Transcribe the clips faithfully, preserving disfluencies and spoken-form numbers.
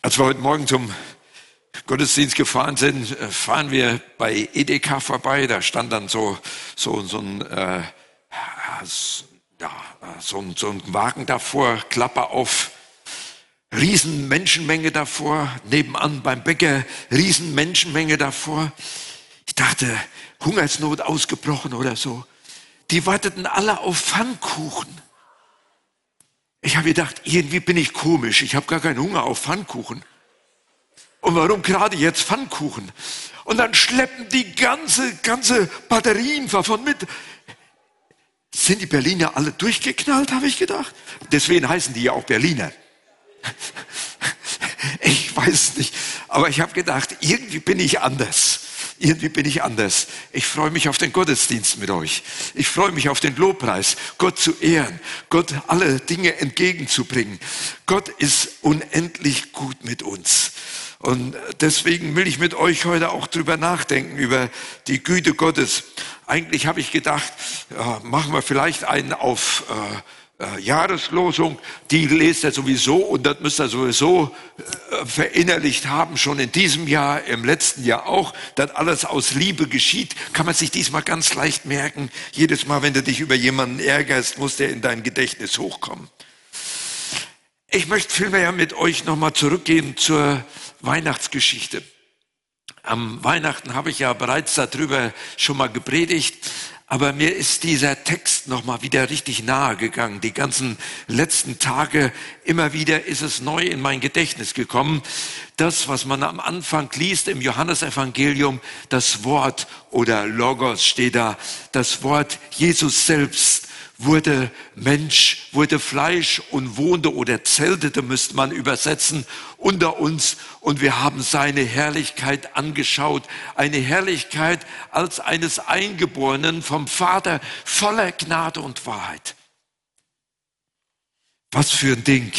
Als wir heute Morgen zum Gottesdienst gefahren sind, fahren wir bei Edeka vorbei. Da stand dann so, so, so ein, äh, ja, so ein, so ein Wagen davor, Klappe auf, riesen Menschenmenge davor, nebenan beim Bäcker, riesen Menschenmenge davor. Ich dachte, Hungersnot ausgebrochen oder so. Die warteten alle auf Pfannkuchen. Ich habe gedacht, irgendwie bin ich komisch, ich habe gar keinen Hunger auf Pfannkuchen. Und warum gerade jetzt Pfannkuchen? Und dann schleppen die ganze, ganze Batterien davon mit. Sind die Berliner alle durchgeknallt, habe ich gedacht. Deswegen heißen die ja auch Berliner. Ich weiß es nicht, aber ich habe gedacht, irgendwie bin ich anders. Irgendwie bin ich anders. Ich freue mich auf den Gottesdienst mit euch. Ich freue mich auf den Lobpreis, Gott zu ehren, Gott alle Dinge entgegenzubringen. Gott ist unendlich gut mit uns. Und deswegen will ich mit euch heute auch drüber nachdenken, über die Güte Gottes. Eigentlich habe ich gedacht, ja, machen wir vielleicht einen auf äh, äh, Jahreslosung. Die lest er sowieso und das müsst ihr sowieso äh, verinnerlicht haben, schon in diesem Jahr, im letzten Jahr auch. Dass alles aus Liebe geschieht, kann man sich diesmal ganz leicht merken. Jedes Mal, wenn du dich über jemanden ärgerst, muss der in dein Gedächtnis hochkommen. Ich möchte vielmehr mit euch nochmal zurückgehen zur Weihnachtsgeschichte. Am Weihnachten habe ich ja bereits darüber schon mal gepredigt, aber mir ist dieser Text nochmal wieder richtig nahe gegangen. Die ganzen letzten Tage immer wieder ist es neu in mein Gedächtnis gekommen. Das, was man am Anfang liest im Johannesevangelium, das Wort oder Logos steht da, das Wort Jesus selbst wurde Mensch, wurde Fleisch und wohnte oder zeltete, müsste man übersetzen, unter uns. Und wir haben seine Herrlichkeit angeschaut. Eine Herrlichkeit als eines Eingeborenen vom Vater, voller Gnade und Wahrheit. Was für ein Ding.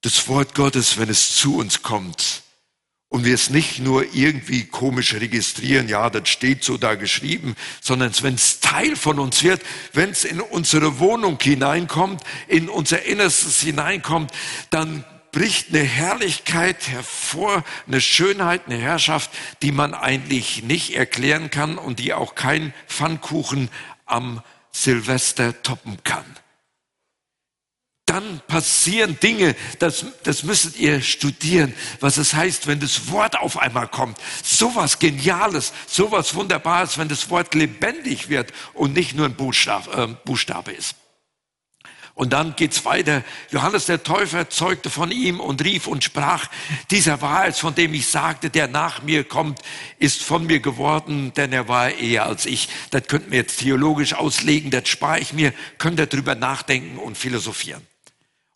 Das Wort Gottes, wenn es zu uns kommt und wir es nicht nur irgendwie komisch registrieren, ja, das steht so da geschrieben, sondern wenn es Teil von uns wird, wenn es in unsere Wohnung hineinkommt, in unser Innerstes hineinkommt, dann bricht eine Herrlichkeit hervor, eine Schönheit, eine Herrschaft, die man eigentlich nicht erklären kann und die auch kein Pfannkuchen am Silvester toppen kann. Dann passieren Dinge, das, das müsstet ihr studieren, was es heißt, wenn das Wort auf einmal kommt. Sowas Geniales, sowas Wunderbares, wenn das Wort lebendig wird und nicht nur ein Buchstabe, äh, Buchstabe ist. Und dann geht's weiter. Johannes der Täufer zeugte von ihm und rief und sprach, dieser war es, von dem ich sagte, der nach mir kommt, ist von mir geworden, denn er war eher als ich. Das könnten wir jetzt theologisch auslegen, das spare ich mir, könnt ihr drüber nachdenken und philosophieren.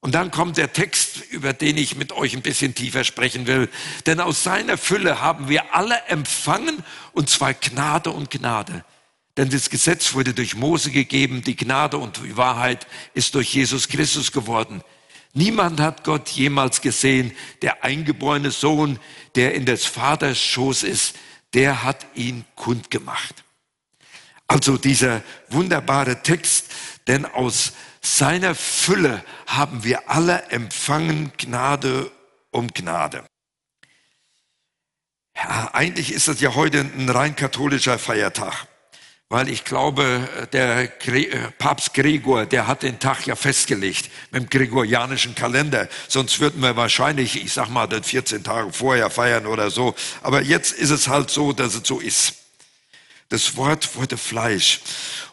Und dann kommt der Text, über den ich mit euch ein bisschen tiefer sprechen will. Denn aus seiner Fülle haben wir alle empfangen, und zwar Gnade und Gnade. Denn das Gesetz wurde durch Mose gegeben, die Gnade und die Wahrheit ist durch Jesus Christus geworden. Niemand hat Gott jemals gesehen. Der eingeborene Sohn, der in des Vaters Schoß ist, der hat ihn kundgemacht. Also dieser wunderbare Text, denn aus seiner Fülle haben wir alle empfangen, Gnade um Gnade. Ja, eigentlich ist das ja heute ein rein katholischer Feiertag, weil ich glaube, der Papst Gregor, der hat den Tag ja festgelegt mit dem Gregorianischen Kalender. Sonst würden wir wahrscheinlich, ich sag mal, das vierzehn Tage vorher feiern oder so. Aber jetzt ist es halt so, dass es so ist. Das Wort wurde Fleisch.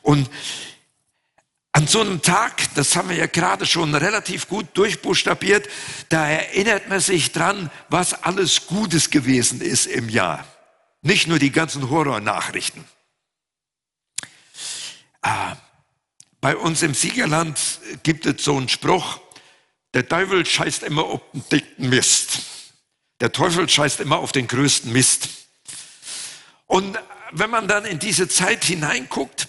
Und an so einem Tag, das haben wir ja gerade schon relativ gut durchbuchstabiert, da erinnert man sich dran, was alles Gutes gewesen ist im Jahr. Nicht nur die ganzen Horrornachrichten. Ah, bei uns im Siegerland gibt es so einen Spruch, der Teufel scheißt immer auf den dicken Mist. Der Teufel scheißt immer auf den größten Mist. Und wenn man dann in diese Zeit hineinguckt,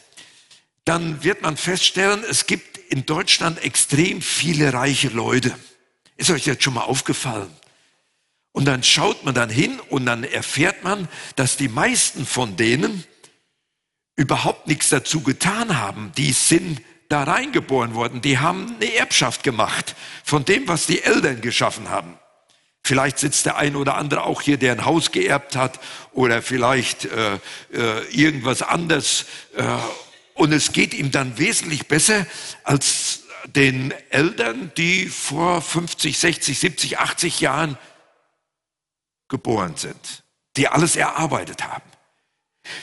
dann wird man feststellen, es gibt in Deutschland extrem viele reiche Leute. Ist euch jetzt schon mal aufgefallen? Und dann schaut man dann hin und dann erfährt man, dass die meisten von denen überhaupt nichts dazu getan haben. Die sind da reingeboren wurden, die haben eine Erbschaft gemacht von dem, was die Eltern geschaffen haben. Vielleicht sitzt der ein oder andere auch hier, der ein Haus geerbt hat oder vielleicht äh, äh, irgendwas anderes äh, und es geht ihm dann wesentlich besser als den Eltern, die vor fünfzig, sechzig, siebzig, achtzig Jahren geboren sind, die alles erarbeitet haben.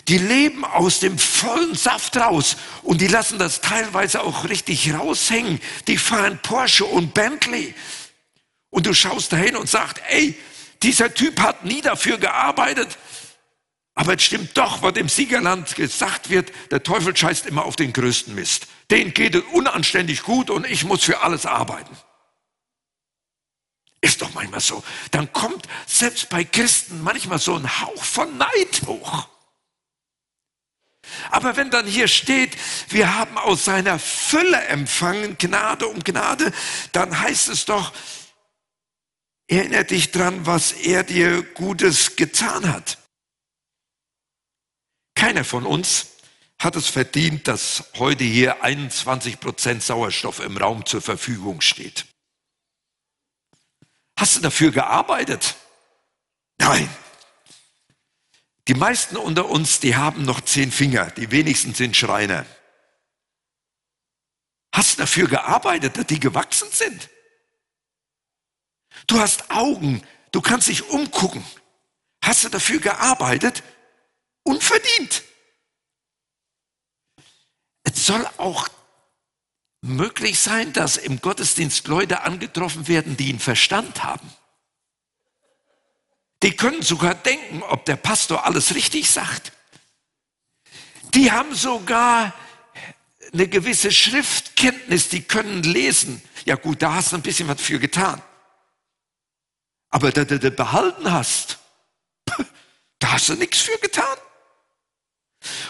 Die leben aus dem vollen Saft raus und die lassen das teilweise auch richtig raushängen. Die fahren Porsche und Bentley. Und du schaust dahin und sagst, ey, dieser Typ hat nie dafür gearbeitet. Aber es stimmt doch, was im Siegerland gesagt wird, der Teufel scheißt immer auf den größten Mist. Den geht es unanständig gut und ich muss für alles arbeiten. Ist doch manchmal so. Dann kommt selbst bei Christen manchmal so ein Hauch von Neid hoch. Aber wenn dann hier steht, wir haben aus seiner Fülle empfangen, Gnade um Gnade, dann heißt es doch, erinnere dich dran, was er dir Gutes getan hat. Keiner von uns hat es verdient, dass heute hier einundzwanzig Prozent Sauerstoff im Raum zur Verfügung steht. Hast du dafür gearbeitet? Nein. Die meisten unter uns, die haben noch zehn Finger, die wenigsten sind Schreiner. Hast du dafür gearbeitet, dass die gewachsen sind? Du hast Augen, du kannst dich umgucken. Hast du dafür gearbeitet? Unverdient. Es soll auch möglich sein, dass im Gottesdienst Leute angetroffen werden, die einen Verstand haben. Die können sogar denken, ob der Pastor alles richtig sagt. Die haben sogar eine gewisse Schriftkenntnis, die können lesen. Ja gut, da hast du ein bisschen was für getan. Aber dass du das behalten hast, da hast du nichts für getan.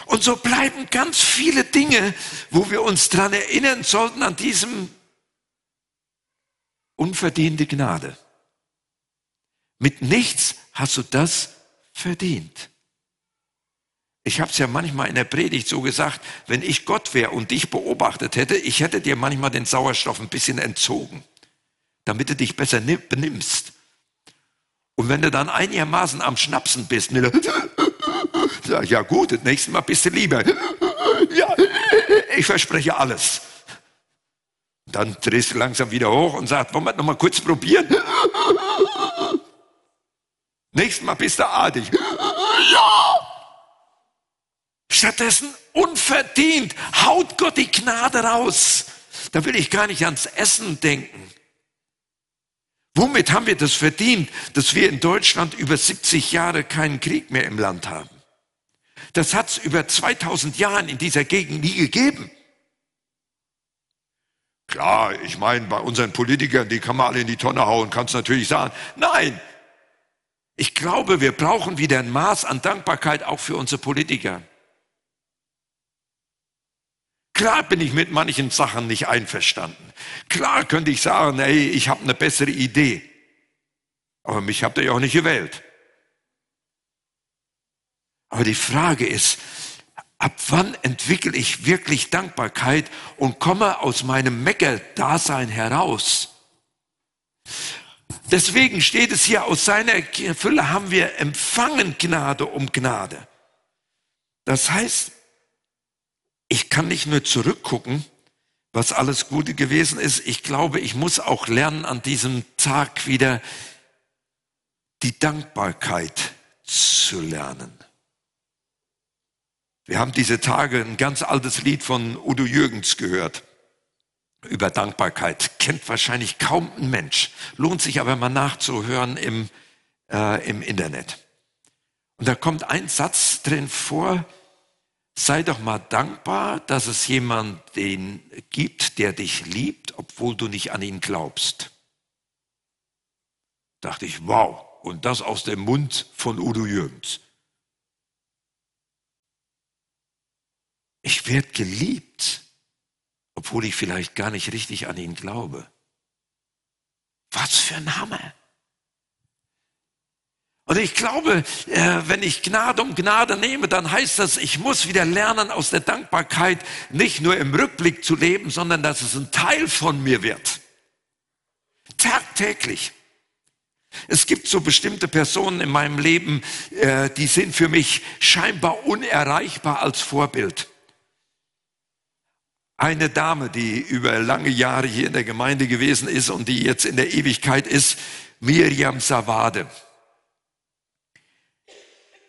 Und so bleiben ganz viele Dinge, wo wir uns dran erinnern sollten, an diesem unverdiente Gnade. Mit nichts hast du das verdient. Ich habe es ja manchmal in der Predigt so gesagt, wenn ich Gott wäre und dich beobachtet hätte, ich hätte dir manchmal den Sauerstoff ein bisschen entzogen, damit du dich besser benimmst. Und wenn du dann einigermaßen am Schnapsen bist, sag, ja gut, das nächste Mal bist du lieber. Ja, ich verspreche alles. Dann drehst du langsam wieder hoch und sagst, wollen wir noch mal kurz probieren? Nächstes Mal bist du artig. Ja! Stattdessen unverdient haut Gott die Gnade raus. Da will ich gar nicht ans Essen denken. Womit haben wir das verdient, dass wir in Deutschland über siebzig Jahre keinen Krieg mehr im Land haben? Das hat es über zweitausend Jahren in dieser Gegend nie gegeben. Klar, ich meine, bei unseren Politikern, die kann man alle in die Tonne hauen, kannst natürlich sagen, nein. Ich glaube, wir brauchen wieder ein Maß an Dankbarkeit auch für unsere Politiker. Klar bin ich mit manchen Sachen nicht einverstanden. Klar könnte ich sagen, hey, ich habe eine bessere Idee. Aber mich habt ihr ja auch nicht gewählt. Aber die Frage ist, ab wann entwickle ich wirklich Dankbarkeit und komme aus meinem Meckerdasein heraus? Deswegen steht es hier, aus seiner Fülle haben wir empfangen Gnade um Gnade. Das heißt, ich kann nicht nur zurückgucken, was alles Gute gewesen ist. Ich glaube, ich muss auch lernen, an diesem Tag wieder die Dankbarkeit zu lernen. Wir haben diese Tage ein ganz altes Lied von Udo Jürgens gehört über Dankbarkeit. Kennt wahrscheinlich kaum ein Mensch. Lohnt sich aber mal nachzuhören im, äh, im Internet. Und da kommt ein Satz drin vor, sei doch mal dankbar, dass es jemanden den gibt, der dich liebt, obwohl du nicht an ihn glaubst. Dachte ich, wow, und das aus dem Mund von Udo Jürgens. Ich werde geliebt, obwohl ich vielleicht gar nicht richtig an ihn glaube. Was für ein Hammer! Und ich glaube, wenn ich Gnade um Gnade nehme, dann heißt das, ich muss wieder lernen, aus der Dankbarkeit nicht nur im Rückblick zu leben, sondern dass es ein Teil von mir wird. Tagtäglich. Es gibt so bestimmte Personen in meinem Leben, die sind für mich scheinbar unerreichbar als Vorbild. Eine Dame, die über lange Jahre hier in der Gemeinde gewesen ist und die jetzt in der Ewigkeit ist, Miriam Sawade.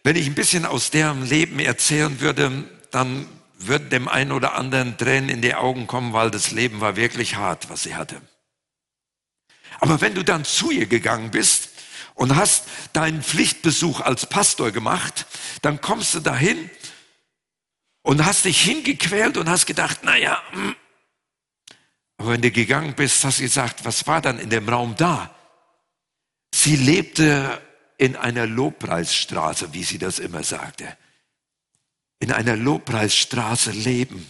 Wenn ich ein bisschen aus deren Leben erzählen würde, dann würden dem einen oder anderen Tränen in die Augen kommen, weil das Leben war wirklich hart, was sie hatte. Aber wenn du dann zu ihr gegangen bist und hast deinen Pflichtbesuch als Pastor gemacht, dann kommst du dahin und hast dich hingequält und hast gedacht, naja, aber wenn du gegangen bist, hast du gesagt, was war dann in dem Raum da? Sie lebte in einer Lobpreisstraße, wie sie das immer sagte. In einer Lobpreisstraße leben.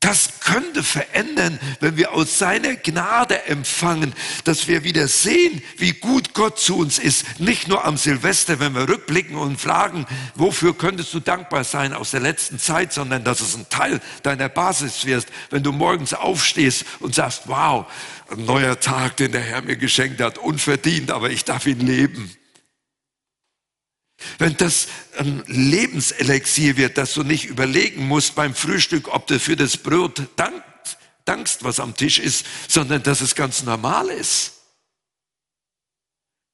Das könnte verändern, wenn wir aus seiner Gnade empfangen, dass wir wieder sehen, wie gut Gott zu uns ist. Nicht nur am Silvester, wenn wir rückblicken und fragen, wofür könntest du dankbar sein aus der letzten Zeit, sondern dass es ein Teil deiner Basis wird, wenn du morgens aufstehst und sagst, wow, ein neuer Tag, den der Herr mir geschenkt hat, unverdient, aber ich darf ihn leben. Wenn das ein Lebenselixier wird, dass du nicht überlegen musst beim Frühstück, ob du für das Brot dankst, dankst, was am Tisch ist, sondern dass es ganz normal ist.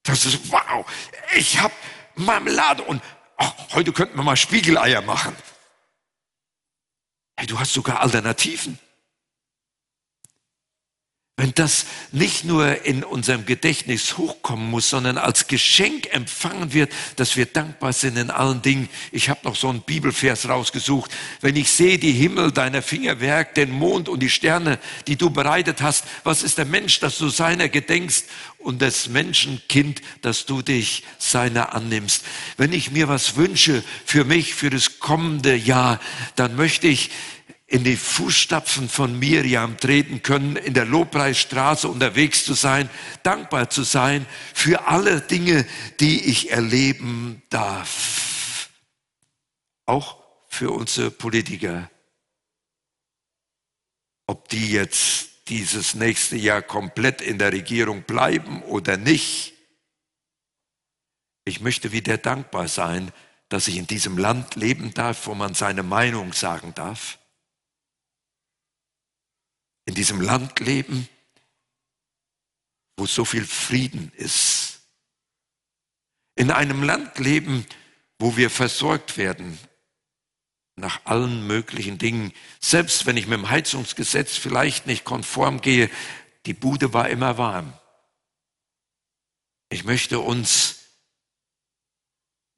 Das ist, wow, ich habe Marmelade und oh, heute könnten wir mal Spiegeleier machen. Hey, du hast sogar Alternativen. Wenn das nicht nur in unserem Gedächtnis hochkommen muss, sondern als Geschenk empfangen wird, dass wir dankbar sind in allen Dingen. Ich habe noch so einen Bibelvers rausgesucht. Wenn ich sehe die Himmel, deiner Fingerwerk, den Mond und die Sterne, die du bereitet hast, was ist der Mensch, dass du seiner gedenkst und das Menschenkind, dass du dich seiner annimmst. Wenn ich mir was wünsche für mich, für das kommende Jahr, dann möchte ich in die Fußstapfen von Miriam treten können, in der Lobpreisstraße unterwegs zu sein, dankbar zu sein für alle Dinge, die ich erleben darf. Auch für unsere Politiker. Ob die jetzt dieses nächste Jahr komplett in der Regierung bleiben oder nicht. Ich möchte wieder dankbar sein, dass ich in diesem Land leben darf, wo man seine Meinung sagen darf. In diesem Land leben, wo so viel Frieden ist. In einem Land leben, wo wir versorgt werden nach allen möglichen Dingen. Selbst wenn ich mit dem Heizungsgesetz vielleicht nicht konform gehe, die Bude war immer warm. Ich möchte uns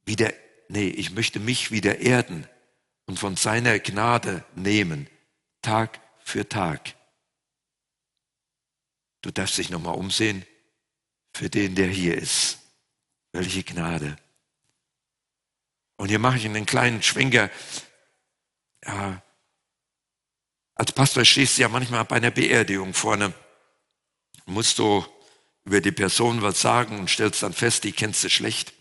wieder, nee, ich möchte mich wieder erden und von seiner Gnade nehmen, Tag für Tag. Du darfst dich nochmal umsehen für den, der hier ist. Welche Gnade. Und hier mache ich einen kleinen Schwenker. Ja, als Pastor stehst du ja manchmal bei einer Beerdigung vorne. Musst du über die Person was sagen und stellst dann fest, die kennst du schlecht.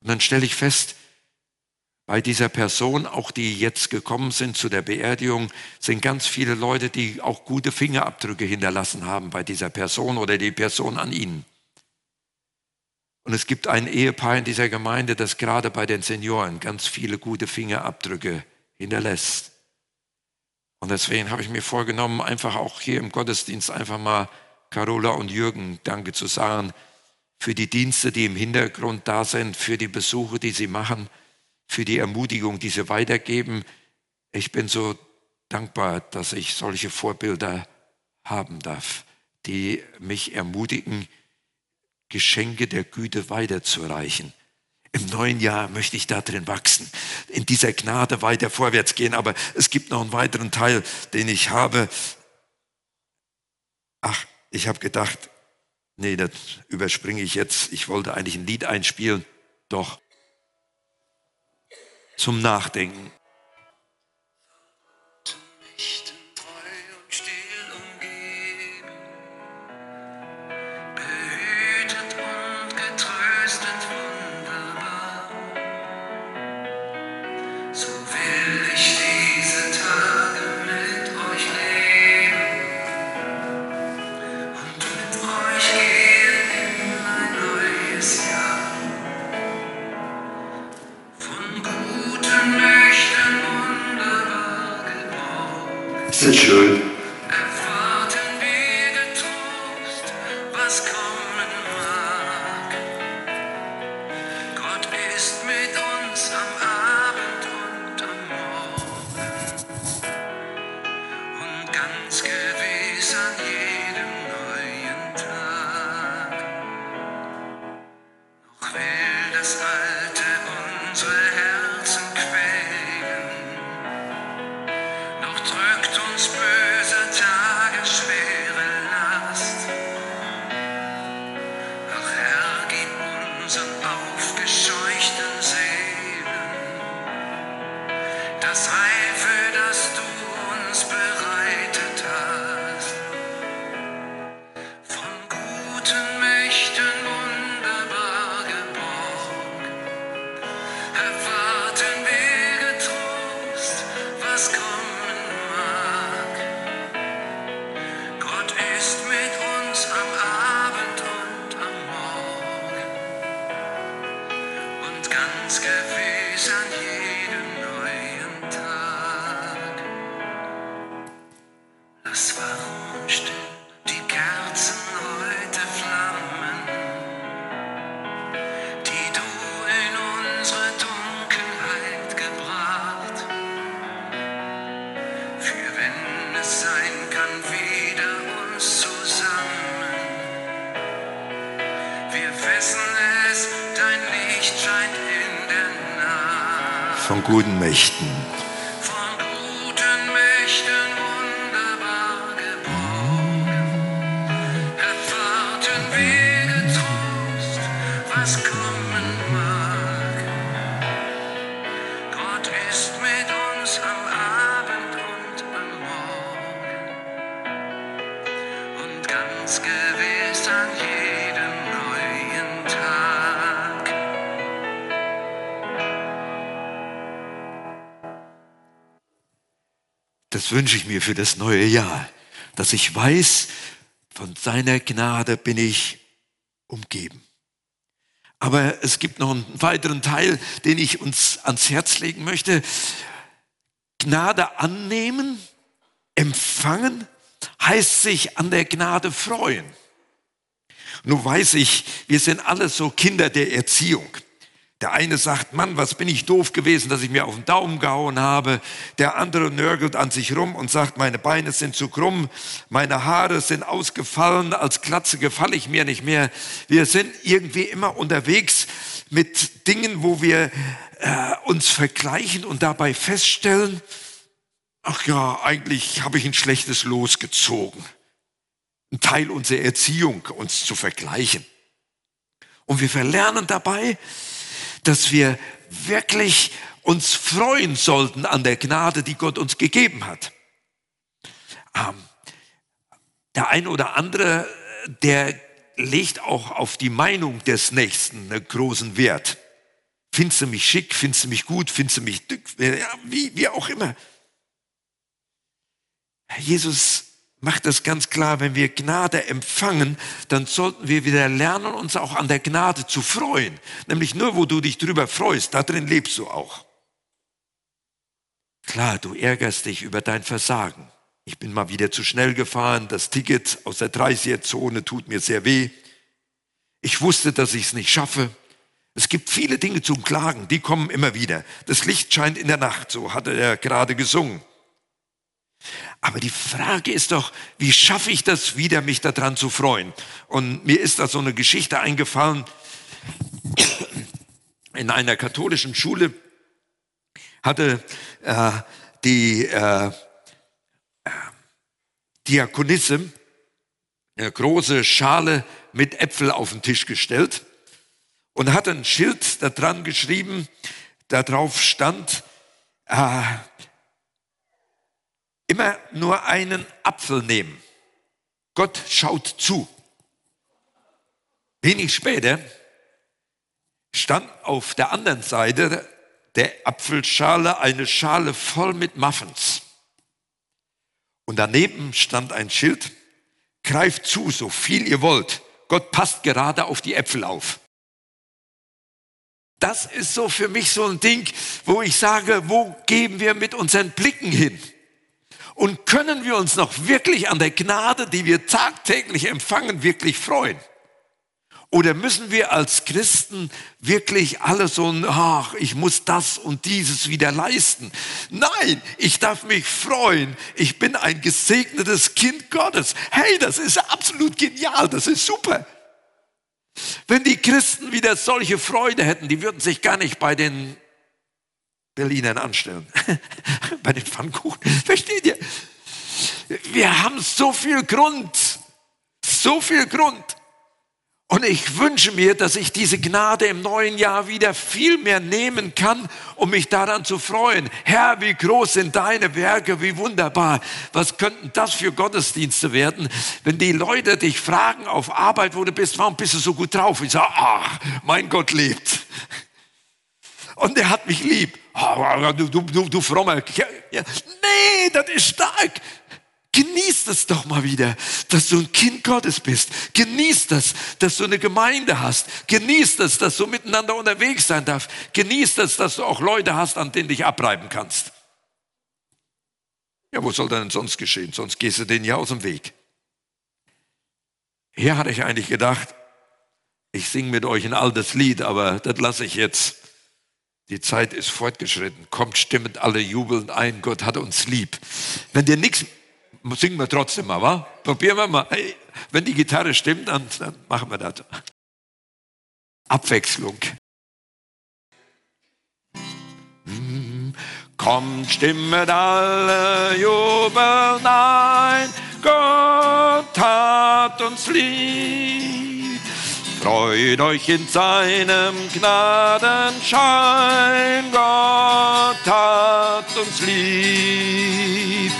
Und dann stelle ich fest, bei dieser Person, auch die jetzt gekommen sind zu der Beerdigung, sind ganz viele Leute, die auch gute Fingerabdrücke hinterlassen haben bei dieser Person oder die Person an ihnen. Und es gibt ein Ehepaar in dieser Gemeinde, das gerade bei den Senioren ganz viele gute Fingerabdrücke hinterlässt. Und deswegen habe ich mir vorgenommen, einfach auch hier im Gottesdienst einfach mal Carola und Jürgen Danke zu sagen für die Dienste, die im Hintergrund da sind, für die Besuche, die sie machen, für die Ermutigung, die sie weitergeben. Ich bin so dankbar, dass ich solche Vorbilder haben darf, die mich ermutigen, Geschenke der Güte weiterzureichen. Im neuen Jahr möchte ich da drin wachsen, in dieser Gnade weiter vorwärts gehen. Aber es gibt noch einen weiteren Teil, den ich habe. Ach, ich habe gedacht, nee, das überspringe ich jetzt. Ich wollte eigentlich ein Lied einspielen, doch. Zum Nachdenken. Nicht treu und still umgeben, behütet und getröstet. das schön? Von guten Mächten. Von guten Mächten wunderbar geborgen. Erfahrten wir getrost, was kommen mag. Gott ist mit uns am Abend und am Morgen. Und ganz gewiss an jedem neuen Tag. Das wünsche ich mir für das neue Jahr, dass ich weiß, von seiner Gnade bin ich umgeben. Aber es gibt noch einen weiteren Teil, den ich uns ans Herz legen möchte. Gnade annehmen, empfangen, heißt sich an der Gnade freuen. Nun weiß ich, wir sind alle so Kinder der Erziehung. Der eine sagt, Mann, was bin ich doof gewesen, dass ich mir auf den Daumen gehauen habe. Der andere nörgelt an sich rum und sagt, meine Beine sind zu krumm, meine Haare sind ausgefallen, als Glatze gefalle ich mir nicht mehr. Wir sind irgendwie immer unterwegs mit Dingen, wo wir äh, uns vergleichen und dabei feststellen, ach ja, eigentlich habe ich ein schlechtes Los gezogen. Ein Teil unserer Erziehung, uns zu vergleichen. Und wir verlernen dabei, dass wir wirklich uns freuen sollten an der Gnade, die Gott uns gegeben hat. Ähm, der eine oder andere, der legt auch auf die Meinung des Nächsten einen großen Wert. Findest du mich schick, findest du mich gut, findest du mich dick, ja, wie, wie auch immer. Jesus macht das ganz klar, wenn wir Gnade empfangen, dann sollten wir wieder lernen, uns auch an der Gnade zu freuen. Nämlich nur, wo du dich drüber freust, da drin lebst du auch. Klar, du ärgerst dich über dein Versagen. Ich bin mal wieder zu schnell gefahren, das Ticket aus der dreißiger-Zone tut mir sehr weh. Ich wusste, dass ich es nicht schaffe. Es gibt viele Dinge zum Klagen, die kommen immer wieder. Das Licht scheint in der Nacht, so hatte er gerade gesungen. Aber die Frage ist doch, wie schaffe ich das wieder, mich daran zu freuen? Und mir ist da so eine Geschichte eingefallen. In einer katholischen Schule hatte äh, die äh, Diakonisse eine große Schale mit Äpfel auf den Tisch gestellt und hatte ein Schild da dran geschrieben, da drauf stand, äh, immer nur einen Apfel nehmen. Gott schaut zu. Wenig später stand auf der anderen Seite der Apfelschale eine Schale voll mit Muffins. Und daneben stand ein Schild, greift zu, so viel ihr wollt. Gott passt gerade auf die Äpfel auf. Das ist so für mich so ein Ding, wo ich sage, wo geben wir mit unseren Blicken hin? Und können wir uns noch wirklich an der Gnade, die wir tagtäglich empfangen, wirklich freuen? Oder müssen wir als Christen wirklich alles so, ach, ich muss das und dieses wieder leisten? Nein, ich darf mich freuen. Ich bin ein gesegnetes Kind Gottes. Hey, das ist absolut genial, das ist super. Wenn die Christen wieder solche Freude hätten, die würden sich gar nicht bei den Berlinern anstellen. Bei den Pfannkuchen. Versteht ihr? Wir haben so viel Grund. So viel Grund. Und ich wünsche mir, dass ich diese Gnade im neuen Jahr wieder viel mehr nehmen kann, um mich daran zu freuen. Herr, wie groß sind deine Werke, wie wunderbar. Was könnten das für Gottesdienste werden, wenn die Leute dich fragen auf Arbeit, wo du bist, warum bist du so gut drauf? Ich sage, ach, mein Gott lebt. Und er hat mich lieb. Du, du, du, du frommer. Ja. Nee, das ist stark. Genieß das doch mal wieder, dass du ein Kind Gottes bist. Genieß das, dass du eine Gemeinde hast. Genieß das, dass du miteinander unterwegs sein darfst. Genieß das, dass du auch Leute hast, an denen dich abreiben kannst. Ja, was soll denn sonst geschehen? Sonst gehst du denen ja aus dem Weg. Hier hatte ich eigentlich gedacht, ich singe mit euch ein altes Lied, aber das lasse ich jetzt. Die Zeit ist fortgeschritten. Kommt, stimmend alle jubelnd ein. Gott hat uns lieb. Wenn dir nichts... Singen wir trotzdem mal, wa? Probieren wir mal. Hey, wenn die Gitarre stimmt, dann, dann machen wir das. Abwechslung. Hm. Kommt, stimmet alle jubeln ein, Gott hat uns lieb. Freut euch in seinem Gnadenschein, Gott hat uns lieb.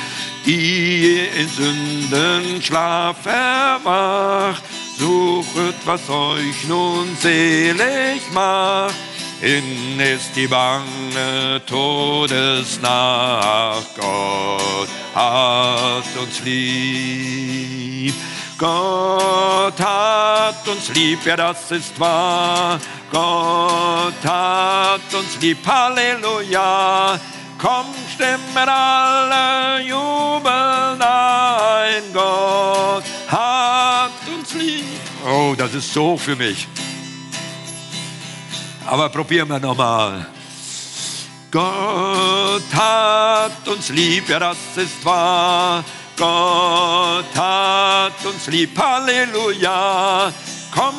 Die in Sündenschlaf erwacht, suchet, was euch nun selig macht. Hin ist die bange Todesnacht, Gott hat uns lieb. Gott hat uns lieb, ja das ist wahr. Gott hat uns lieb, Halleluja. Komm, stimmen alle jubeln ein, Gott hat uns lieb. Oh, das ist so für mich. Aber probieren wir nochmal. Gott hat uns lieb, ja das ist wahr. Gott hat uns lieb, Halleluja. Komm,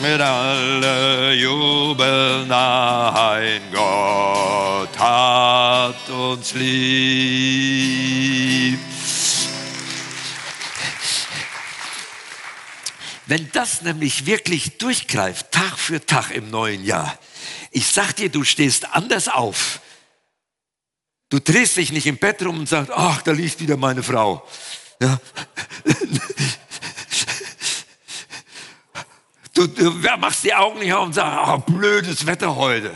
mit alle jubeln ein, Gott hat uns lieb. Wenn das nämlich wirklich durchgreift, Tag für Tag im neuen Jahr, ich sag dir, du stehst anders auf. Du drehst dich nicht im Bett rum und sagst, ach, da liegt wieder meine Frau. Ja. Du, du machst die Augen nicht auf und sagst, ach, blödes Wetter heute.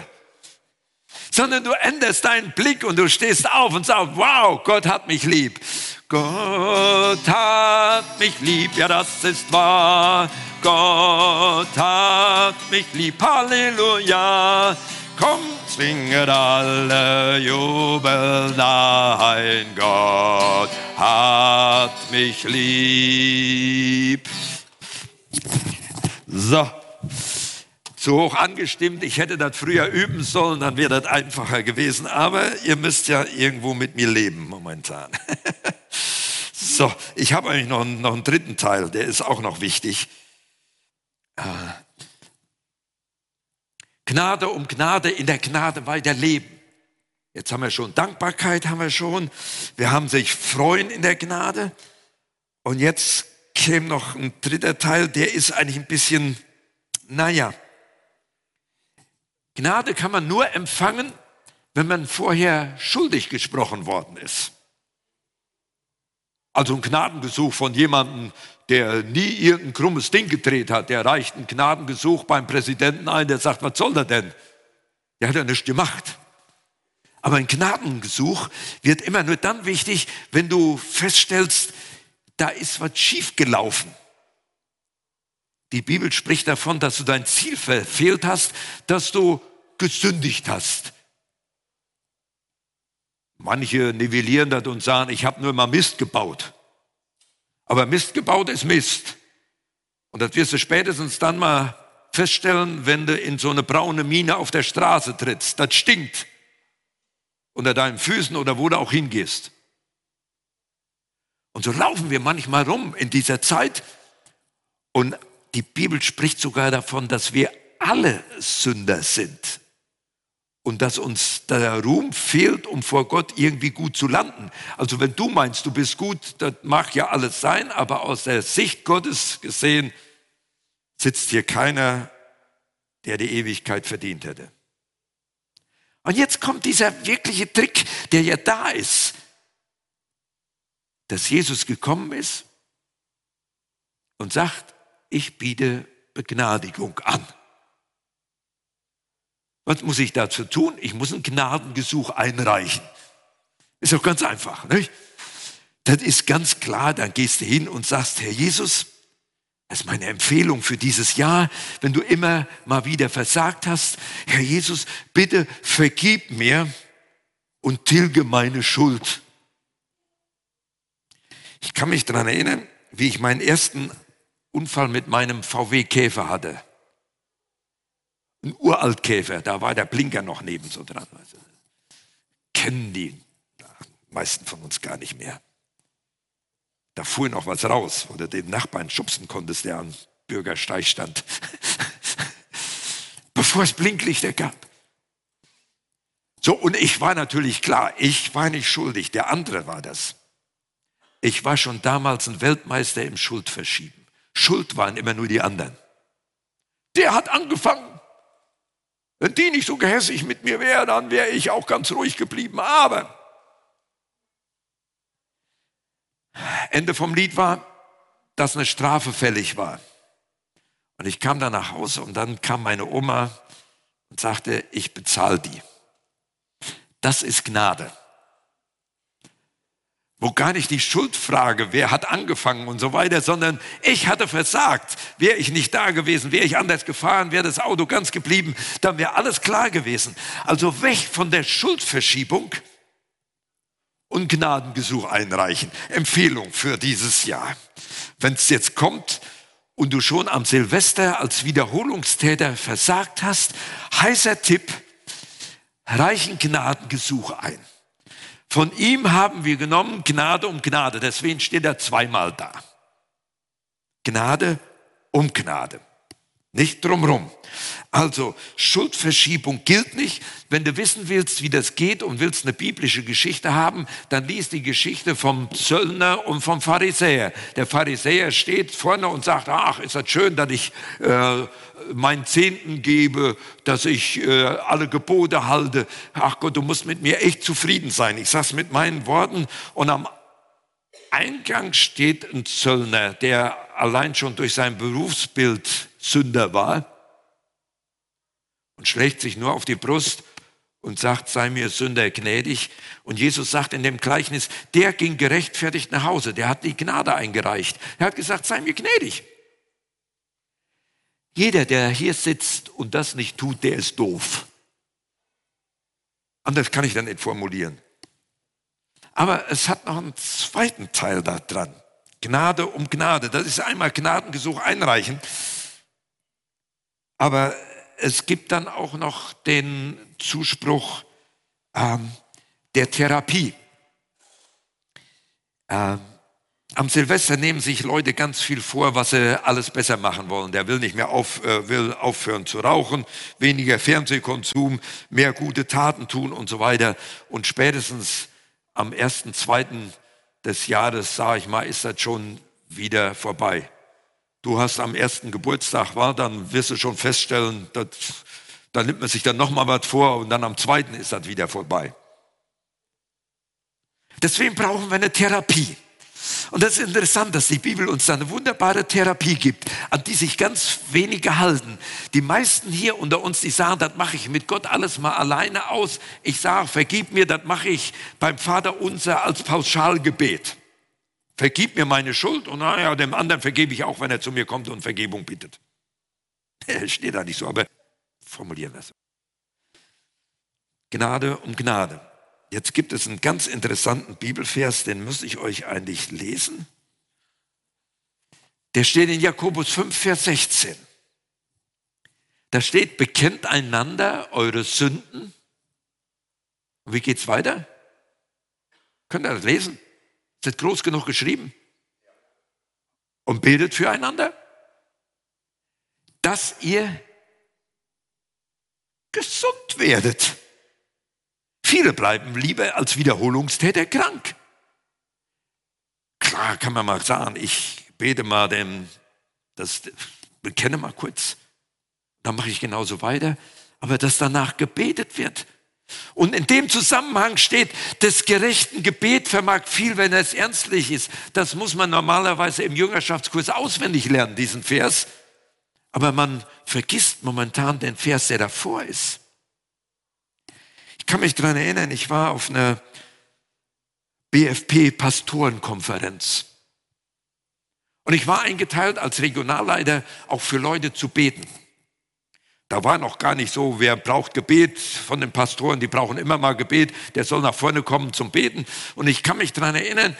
Sondern du änderst deinen Blick und du stehst auf und sagst, wow, Gott hat mich lieb. Gott hat mich lieb, ja das ist wahr. Gott hat mich lieb, Halleluja. Kommt, singet alle jubeln ein, Gott hat mich lieb. So, zu hoch angestimmt, ich hätte das früher üben sollen, dann wäre das einfacher gewesen. Aber ihr müsst ja irgendwo mit mir leben momentan. So, ich habe eigentlich noch, noch einen dritten Teil, der ist auch noch wichtig. Gnade um Gnade, in der Gnade weiterleben. Jetzt haben wir schon Dankbarkeit, haben wir schon. Wir haben sich freuen in der Gnade. Und jetzt käme noch ein dritter Teil, der ist eigentlich ein bisschen, naja. Gnade kann man nur empfangen, wenn man vorher schuldig gesprochen worden ist. Also ein Gnadengesuch von jemandem, der nie irgendein krummes Ding gedreht hat, der reicht ein Gnadengesuch beim Präsidenten ein, der sagt, was soll er denn? Der hat ja nichts gemacht. Aber ein Gnadengesuch wird immer nur dann wichtig, wenn du feststellst, da ist was schiefgelaufen. Die Bibel spricht davon, dass du dein Ziel verfehlt hast, dass du gesündigt hast. Manche nivellieren das und sagen, ich habe nur mal Mist gebaut. Aber Mist gebaut ist Mist. Und das wirst du spätestens dann mal feststellen, wenn du in so eine braune Mine auf der Straße trittst. Das stinkt unter deinen Füßen oder wo du auch hingehst. Und so laufen wir manchmal rum in dieser Zeit. Und die Bibel spricht sogar davon, dass wir alle Sünder sind. Und dass uns der Ruhm fehlt, um vor Gott irgendwie gut zu landen. Also wenn du meinst, du bist gut, das mag ja alles sein, aber aus der Sicht Gottes gesehen sitzt hier keiner, der die Ewigkeit verdient hätte. Und jetzt kommt dieser wirkliche Trick, der ja da ist, dass Jesus gekommen ist und sagt, ich biete Begnadigung an. Was muss ich dazu tun? Ich muss ein Gnadengesuch einreichen. Ist doch ganz einfach, nicht? Das ist ganz klar. Dann gehst du hin und sagst, Herr Jesus, das ist meine Empfehlung für dieses Jahr, wenn du immer mal wieder versagt hast, Herr Jesus, bitte vergib mir und tilge meine Schuld. Ich kann mich daran erinnern, wie ich meinen ersten Unfall mit meinem V W-Käfer hatte. Ein Uraltkäfer, da war der Blinker noch neben so dran. Also, kennen die meisten von uns gar nicht mehr. Da fuhr noch was raus, wo du den Nachbarn schubsen konntest, der am Bürgersteig stand. Bevor es Blinklichter gab. So, und ich war natürlich klar, ich war nicht schuldig, der andere war das. Ich war schon damals ein Weltmeister im Schuldverschieben. Schuld waren immer nur die anderen. Der hat angefangen. Wenn die nicht so gehässig mit mir wäre, dann wäre ich auch ganz ruhig geblieben. Aber Ende vom Lied war, dass eine Strafe fällig war. Und ich kam dann nach Hause und dann kam meine Oma und sagte, ich bezahle die. Das ist Gnade. Wo gar nicht die Schuldfrage, wer hat angefangen und so weiter, sondern ich hatte versagt. Wäre ich nicht da gewesen, wäre ich anders gefahren, wäre das Auto ganz geblieben, dann wäre alles klar gewesen. Also weg von der Schuldverschiebung und Gnadengesuch einreichen. Empfehlung für dieses Jahr. Wenn es jetzt kommt und du schon am Silvester als Wiederholungstäter versagt hast, heißer Tipp, reichen Gnadengesuch ein. Von ihm haben wir genommen Gnade um Gnade. Deswegen steht er zweimal da. Gnade um Gnade. Nicht drumrum. Also Schuldverschiebung gilt nicht. Wenn du wissen willst, wie das geht und willst eine biblische Geschichte haben, dann lies die Geschichte vom Zöllner und vom Pharisäer. Der Pharisäer steht vorne und sagt, ach, ist das schön, dass ich äh, meinen Zehnten gebe, dass ich äh, alle Gebote halte. Ach Gott, du musst mit mir echt zufrieden sein. Ich sage es mit meinen Worten. Und am Eingang steht ein Zöllner, der allein schon durch sein Berufsbild Sünder war und schlägt sich nur auf die Brust und sagt, sei mir Sünder gnädig. Und Jesus sagt in dem Gleichnis, der ging gerechtfertigt nach Hause, der hat die Gnade eingereicht. Er hat gesagt, sei mir gnädig. Jeder, der hier sitzt und das nicht tut, der ist doof. Anders kann ich das nicht formulieren. Aber es hat noch einen zweiten Teil da dran. Gnade um Gnade. Das ist einmal Gnadengesuch einreichen. Aber es gibt dann auch noch den Zuspruch ähm, der Therapie. Ähm, am Silvester nehmen sich Leute ganz viel vor, was sie alles besser machen wollen. Der will nicht mehr auf, äh, will aufhören zu rauchen, weniger Fernsehkonsum, mehr gute Taten tun und so weiter. Und spätestens am ersten zweiten des Jahres, sage ich mal, ist das schon wieder vorbei. Du hast am ersten Geburtstag, war, dann wirst du schon feststellen, dass, da nimmt man sich dann nochmal was vor und dann am zweiten ist das wieder vorbei. Deswegen brauchen wir eine Therapie. Und das ist interessant, dass die Bibel uns da eine wunderbare Therapie gibt, an die sich ganz wenige halten. Die meisten hier unter uns, die sagen, das mache ich mit Gott alles mal alleine aus. Ich sage, vergib mir, das mache ich beim Vater unser als Pauschalgebet. Vergib mir meine Schuld und naja, dem anderen vergebe ich auch, wenn er zu mir kommt und Vergebung bittet. Steht da nicht so, aber formulieren wir es. Gnade um Gnade. Jetzt gibt es einen ganz interessanten Bibelvers, den muss ich euch eigentlich lesen. Der steht in Jakobus fünf, Vers sechzehn. Da steht, bekennt einander eure Sünden. Und wie geht es weiter? Könnt ihr das lesen? Das ist groß genug geschrieben. Und betet füreinander, dass ihr gesund werdet. Viele bleiben lieber als Wiederholungstäter krank. Klar kann man mal sagen, ich bete mal dem, das bekenne mal kurz, dann mache ich genauso weiter, aber dass danach gebetet wird. Und in dem Zusammenhang steht, des gerechten Gebet vermag viel, wenn es ernstlich ist. Das muss man normalerweise im Jüngerschaftskurs auswendig lernen, diesen Vers. Aber man vergisst momentan den Vers, der davor ist. Ich kann mich daran erinnern, ich war auf einer B F P-Pastorenkonferenz. Und ich war eingeteilt als Regionalleiter, auch für Leute zu beten. Da war noch gar nicht so, wer braucht Gebet von den Pastoren, die brauchen immer mal Gebet, der soll nach vorne kommen zum Beten. Und ich kann mich daran erinnern,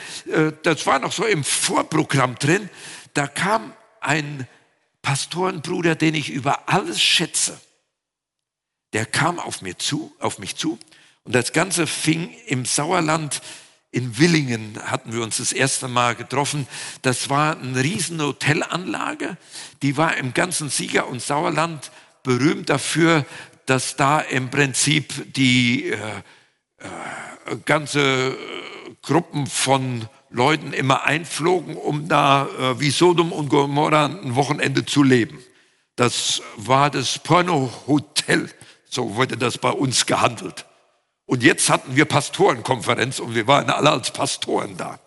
das war noch so im Vorprogramm drin, da kam ein Pastorenbruder, den ich über alles schätze. Der kam auf mir zu, auf mich zu und das Ganze fing im Sauerland in Willingen, hatten wir uns das erste Mal getroffen. Das war eine riesen Hotelanlage, die war im ganzen Sieger- und Sauerland berühmt dafür, dass da im Prinzip die äh, äh, ganze Gruppen von Leuten immer einflogen, um da äh, wie Sodom und Gomorra ein Wochenende zu leben. Das war das Porno-Hotel, so wurde das bei uns gehandelt. Und jetzt hatten wir Pastorenkonferenz und wir waren alle als Pastoren da.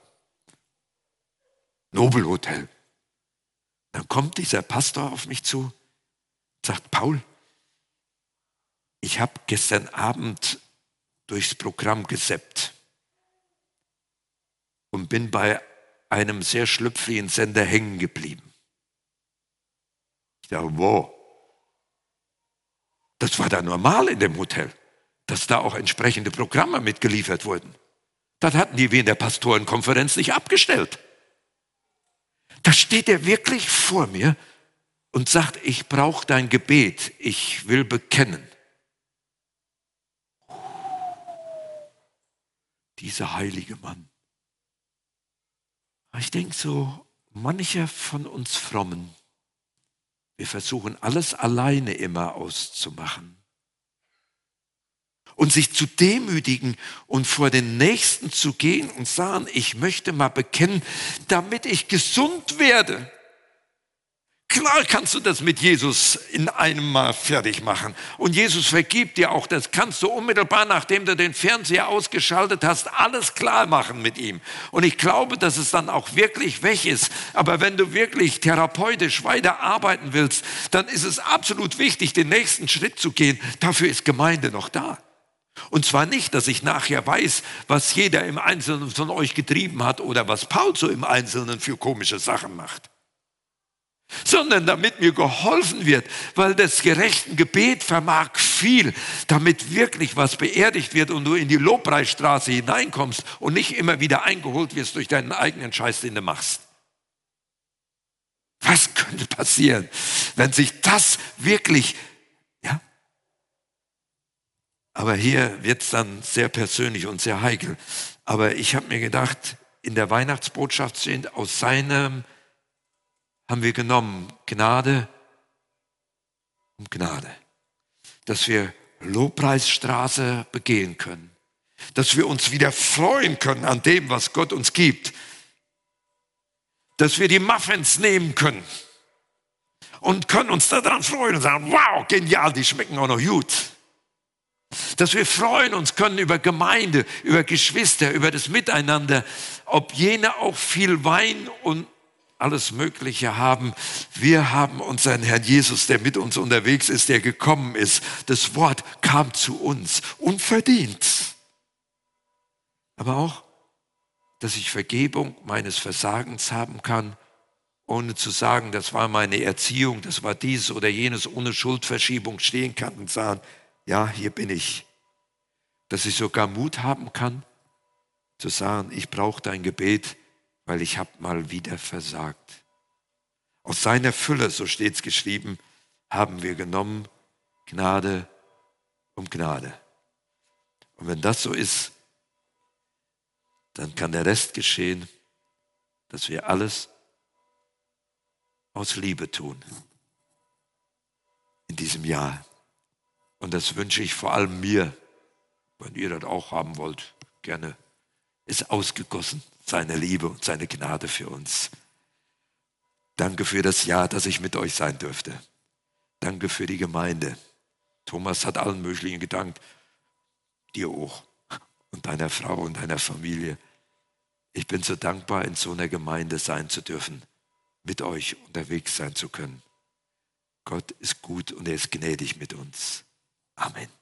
Nobelhotel. Dann kommt dieser Pastor auf mich zu, sagt, Paul, ich habe gestern Abend durchs Programm gesappt und bin bei einem sehr schlüpfrigen Sender hängen geblieben. Ich dachte, wow, das war da normal in dem Hotel, dass da auch entsprechende Programme mitgeliefert wurden. Das hatten die wir in der Pastorenkonferenz nicht abgestellt. Da steht er wirklich vor mir und sagt, ich brauche dein Gebet, ich will bekennen. Dieser heilige Mann. Ich denke so, mancher von uns Frommen, wir versuchen alles alleine immer auszumachen. Und sich zu demütigen und vor den Nächsten zu gehen und sagen, ich möchte mal bekennen, damit ich gesund werde. Klar kannst du das mit Jesus in einem Mal fertig machen. Und Jesus vergibt dir auch, das kannst du unmittelbar, nachdem du den Fernseher ausgeschaltet hast, alles klar machen mit ihm. Und ich glaube, dass es dann auch wirklich weg ist. Aber wenn du wirklich therapeutisch weiter arbeiten willst, dann ist es absolut wichtig, den nächsten Schritt zu gehen. Dafür ist Gemeinde noch da. Und zwar nicht, dass ich nachher weiß, was jeder im Einzelnen von euch getrieben hat oder was Paul so im Einzelnen für komische Sachen macht, sondern damit mir geholfen wird, weil das gerechte Gebet vermag viel, damit wirklich was beerdigt wird und du in die Lobpreisstraße hineinkommst und nicht immer wieder eingeholt wirst durch deinen eigenen Scheiß, den du machst. Was könnte passieren, wenn sich das wirklich, ja? Aber hier wird es dann sehr persönlich und sehr heikel. Aber ich habe mir gedacht, in der Weihnachtsbotschaft steht, aus seinem haben wir genommen, Gnade um Gnade, dass wir Lobpreisstraße begehen können, dass wir uns wieder freuen können an dem, was Gott uns gibt, dass wir die Muffins nehmen können und können uns daran freuen und sagen, wow, genial, die schmecken auch noch gut. Dass wir freuen uns können über Gemeinde, über Geschwister, über das Miteinander, ob jene auch viel Wein und alles Mögliche haben. Wir haben unseren Herrn Jesus, der mit uns unterwegs ist, der gekommen ist. Das Wort kam zu uns, unverdient. Aber auch, dass ich Vergebung meines Versagens haben kann, ohne zu sagen, das war meine Erziehung, das war dies oder jenes, ohne Schuldverschiebung stehen kann und sagen, ja, hier bin ich. dass ich sogar Mut haben kann, zu sagen, ich brauche dein Gebet, weil ich habe mal wieder versagt. Aus seiner Fülle, so steht es geschrieben, haben wir genommen, Gnade um Gnade. Und wenn das so ist, dann kann der Rest geschehen, dass wir alles aus Liebe tun in diesem Jahr. Und das wünsche ich vor allem mir, wenn ihr das auch haben wollt, gerne, ist ausgegossen, seine Liebe und seine Gnade für uns. Danke für das Jahr, dass ich mit euch sein dürfte. Danke für die Gemeinde. Thomas hat allen möglichen gedankt, dir auch und deiner Frau und deiner Familie. Ich bin so dankbar, in so einer Gemeinde sein zu dürfen, mit euch unterwegs sein zu können. Gott ist gut und er ist gnädig mit uns. Amen.